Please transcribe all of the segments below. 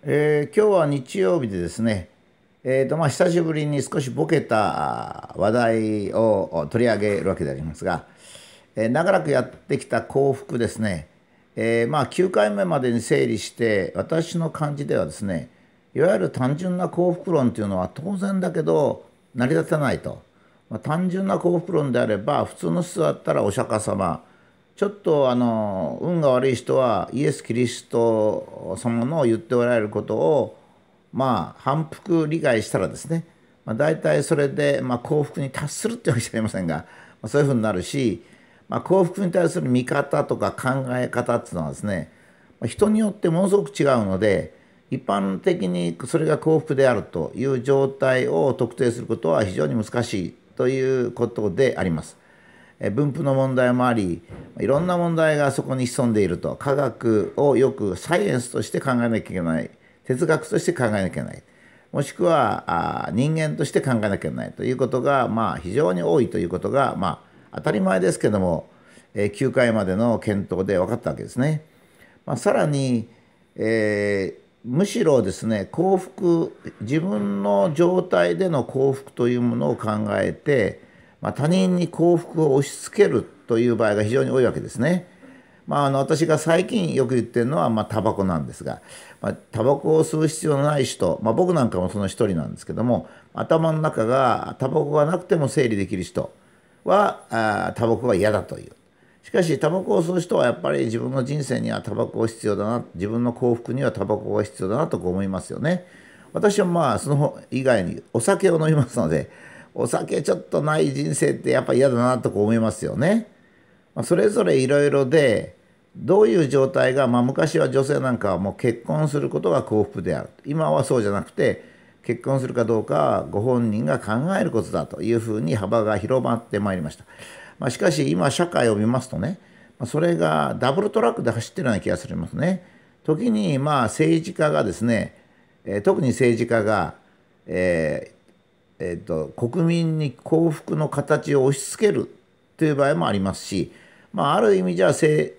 今日は日曜日でですね、久しぶりに少しボケた話題を取り上げるわけでありますが、長らくやってきた幸福ですね、9回目までに整理して、私の感じではですね、いわゆる単純な幸福論というのは当然だけど成り立たないと。単純な幸福論であれば、普通の人だったらお釈迦様、ちょっと運が悪い人はイエス・キリスト様の言っておられることを反復理解したらですね、大体それで幸福に達するってわけじゃありませんが、そういうふうになるし、幸福に対する見方とか考え方っていうのはですね、人によってものすごく違うので、一般的にそれが幸福であるという状態を特定することは非常に難しいということであります。分布の問題もあり、いろんな問題がそこに潜んでいると。科学をよくサイエンスとして考えなきゃいけない、哲学として考えなきゃいけない、もしくは人間として考えなきゃいけないということが非常に多いということが当たり前ですけども、9回までの検討で分かったわけですね。さらに、むしろですね、幸福、自分の状態での幸福というものを考えて、他人に幸福を押し付けるという場合が非常に多いわけですね。私が最近よく言ってるのはタバコなんですが、タバコを吸う必要のない人、僕なんかもその一人なんですけども、頭の中がタバコがなくても整理できる人はタバコが嫌だという。しかしタバコを吸う人はやっぱり自分の人生にはタバコが必要だな、自分の幸福にはタバコが必要だなと思いますよね。私はその以外にお酒を飲みますので、お酒ちょっとない人生ってやっぱ嫌だなと思いますよね。それぞれいろいろで、どういう状態が、昔は女性なんかはもう結婚することが幸福である、今はそうじゃなくて、結婚するかどうかはご本人が考えることだというふうに幅が広まってまいりました。しかし今社会を見ますとね、それがダブルトラックで走ってるような気がしますね。時に政治家がですね、特に政治家が、国民に幸福の形を押し付けるという場合もありますし、ある意味じゃ政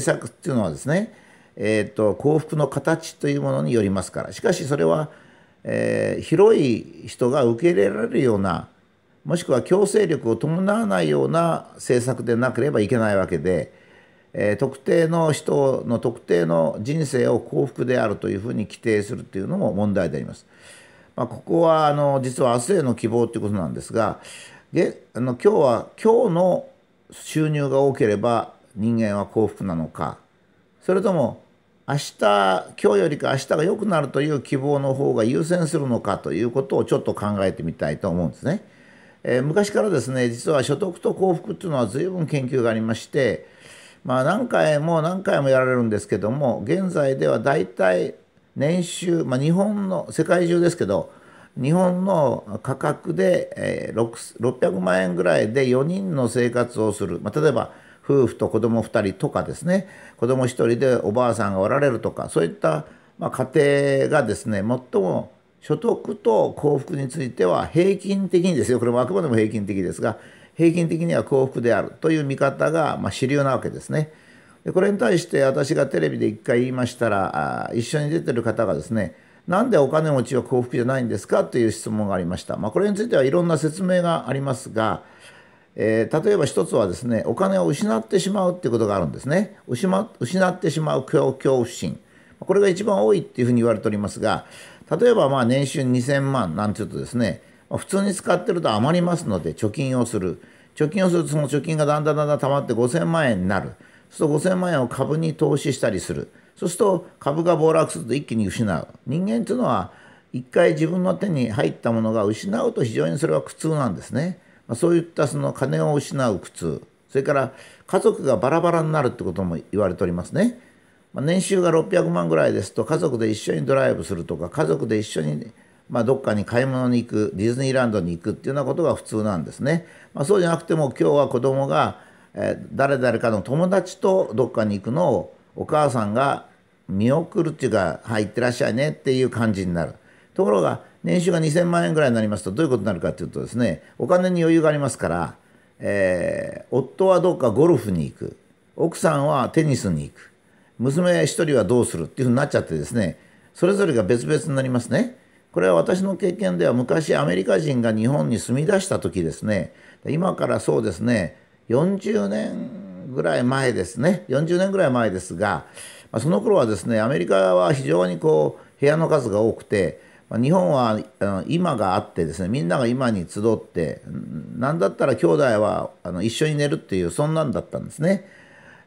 策っていうのはですね、幸福の形というものによりますから、しかしそれは、広い人が受け入れられるような、もしくは強制力を伴わないような政策でなければいけないわけで、特定の人の特定の人生を幸福であるというふうに規定するというのも問題であります。ここは実は明日への希望ということなんですが、今日の収入が多ければ人間は幸福なのか、それとも今日よりか明日が良くなるという希望の方が優先するのかということをちょっと考えてみたいと思うんですね。昔からですね、実は所得と幸福というのは随分研究がありまして、何回もやられるんですけども、現在では大体年収、日本の世界中ですけど、日本の価格で600万円ぐらいで4人の生活をする、例えば夫婦と子供2人とかですね、子供1人でおばあさんがおられるとか、そういった家庭がですね、最も所得と幸福については平均的にですよ、これもあくまでも平均的ですが、平均的には幸福であるという見方が主流なわけですね。これに対して私がテレビで一回言いましたら、一緒に出てる方がですね、なんでお金持ちは幸福じゃないんですかという質問がありました。これについてはいろんな説明がありますが、例えば一つはですね、お金を失ってしまうっていうことがあるんですね。失ってしまう恐怖心。これが一番多いっていうふうに言われておりますが、例えば年収2000万なんていうとですね、普通に使ってると余りますので貯金をする。貯金をするとその貯金がだんだん溜まって5000万円になる。そうすると5000万円を株に投資したりする。そうすると株が暴落すると一気に失う。人間というのは一回自分の手に入ったものが失うと非常にそれは苦痛なんですね。そういったその金を失う苦痛。それから家族がバラバラになるってことも言われておりますね。年収が600万ぐらいですと家族で一緒にドライブするとか、家族で一緒にどっかに買い物に行く、ディズニーランドに行くっていうようなことが普通なんですね。そうじゃなくても今日は子供が誰々かの友達とどっかに行くのをお母さんが見送るっていうか、はい、行ってらっしゃいねっていう感じになる。ところが年収が2000万円ぐらいになりますとどういうことになるかっていうとですね、お金に余裕がありますから、夫はどっかゴルフに行く、奥さんはテニスに行く、娘一人はどうするっていうふうになっちゃってですね、それぞれが別々になりますね。これは私の経験では昔アメリカ人が日本に住み出した時ですね。今からそうですね、40年ぐらい前ですね。40年ぐらい前ですが、その頃はですね、アメリカは非常にこう部屋の数が多くて、日本は今があってですね、みんなが今に集って、何だったら兄弟は一緒に寝るっていう、そんなんだったんですね。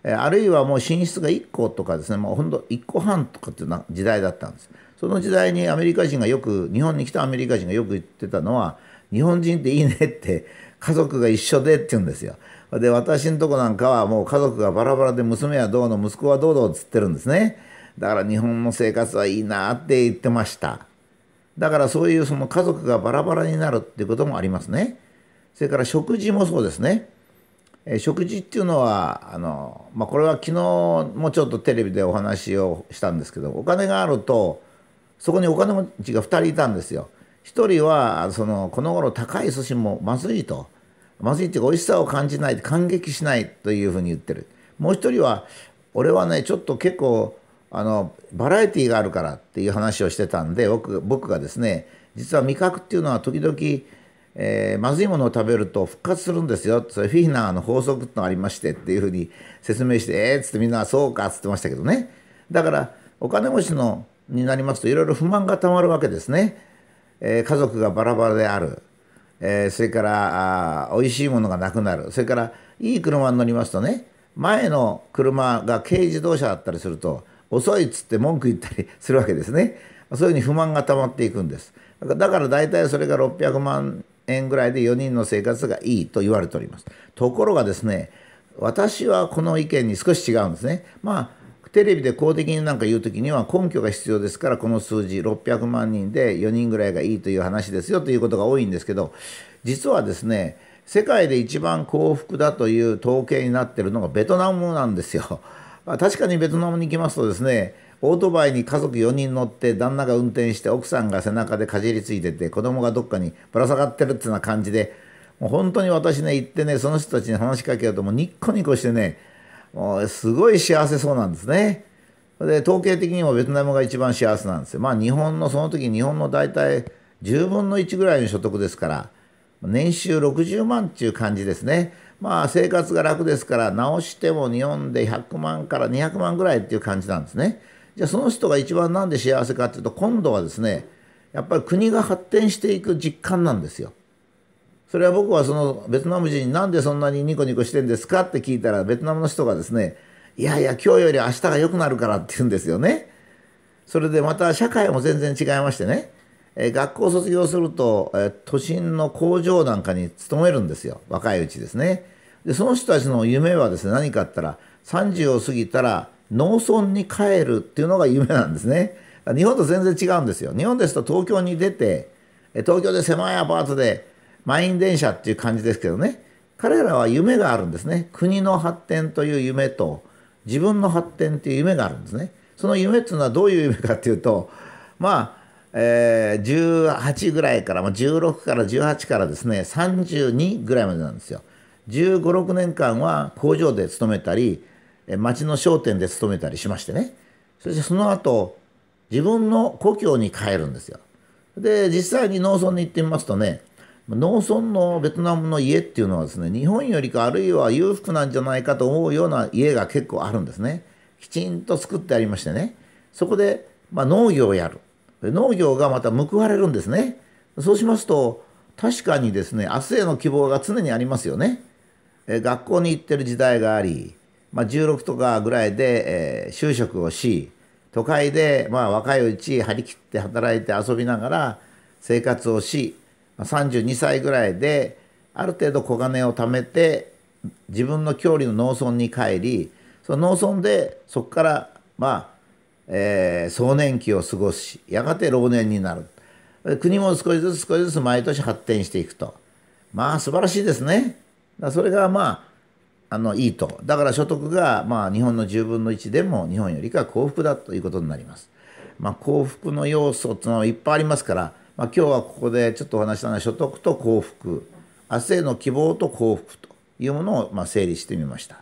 あるいはもう寝室が1個とかですね、もうほんと1個半とかっていう時代だったんです。その時代にアメリカ人がよく、日本に来たアメリカ人がよく言ってたのは、日本人っていいねって、家族が一緒でって言うんですよ。で、私のとこなんかはもう家族がバラバラで、娘はどうの、息子はどうのっつってるんですね。だから日本の生活はいいなって言ってました。だからそういうその家族がバラバラになるっていうこともありますね。それから食事もそうですね。食事っていうのはこれは昨日もちょっとテレビでお話をしたんですけど、お金があるとそこにお金持ちが2人いたんですよ。1人はこの頃高い寿司もまずいっていうか、美味しさを感じない、感激しないというふうに言ってる。もう1人は俺はねちょっと結構バラエティーがあるからっていう話をしてたんで、僕がですね、実は味覚っていうのは時々まずいものを食べると復活するんですよ。それフィヒナーの法則ってのがありましてっていうふうに説明して、っつってみんなそうかっつってましたけどね。だからお金持ちになりますといろいろ不満がたまるわけですね。家族がバラバラである。それからおいしいものがなくなる。それからいい車に乗りますとね、前の車が軽自動車だったりすると遅いっつって文句言ったりするわけですね。そういうふうに不満がたまっていくんです。だから大体それが600万円ぐらいで4人の生活がいいと言われております。ところがですね、私はこの意見に少し違うんですね。テレビで公的になんか言う時には根拠が必要ですから、この数字600万人で4人ぐらいがいいという話ですよということが多いんですけど、実はですね、世界で一番幸福だという統計になってるのがベトナムなんですよ。確かにベトナムに行きますとですね、オートバイに家族4人乗って旦那が運転して、奥さんが背中でかじりついてて、子供がどっかにぶら下がってるっていうような感じで、もう本当に私ね、行ってね、その人たちに話しかけるともうニッコニコしてね、もうすごい幸せそうなんですね。で、統計的にもベトナムが一番幸せなんですよ。日本のその時、日本の大体10分の1ぐらいの所得ですから、年収60万っていう感じですね。生活が楽ですから、直しても日本で100万から200万ぐらいっていう感じなんですね。じゃあその人が一番なんで幸せかっていうと、今度はですね、やっぱり国が発展していく実感なんですよ。それは僕はそのベトナム人になんでそんなにニコニコしてんですかって聞いたら、ベトナムの人がですね、いやいや今日より明日が良くなるからって言うんですよね。それでまた社会も全然違いましてね、学校を卒業すると都心の工場なんかに勤めるんですよ、若いうちですね。でその人たちの夢はですね、何かあったら30を過ぎたら農村に帰るっていうのが夢なんですね。日本と全然違うんですよ。日本ですと東京に出て、東京で狭いアパートで満員電車っていう感じですけどね、彼らは夢があるんですね。国の発展という夢と自分の発展っていう夢があるんですね。その夢っていうのはどういう夢かっていうと、18ぐらいから、16から18からですね、32ぐらいまでなんですよ。15、6年間は工場で勤めたり、町の商店で勤めたりしましてね、そしてその後自分の故郷に帰るんですよ。で実際に農村に行ってみますとね、農村のベトナムの家っていうのはですね、日本よりかあるいは裕福なんじゃないかと思うような家が結構あるんですね。きちんと作ってありましてね、そこで農業をやる。農業がまた報われるんですね。そうしますと確かにですね、明日への希望が常にありますよね。学校に行ってる時代があり、16とかぐらいで就職をし、都会で若いうち張り切って働いて遊びながら生活をし、32歳ぐらいである程度小金を貯めて自分の郷里の農村に帰り、その農村でそこから壮年期を過ごし、やがて老年になる。国も少しずつ毎年発展していくと、素晴らしいですね。それがいいと。だから所得が日本の10分の1でも日本よりか幸福だということになります。幸福の要素っていうのはいっぱいありますから、今日はここでちょっとお話したのは所得と幸福、明日への希望と幸福というものを整理してみました。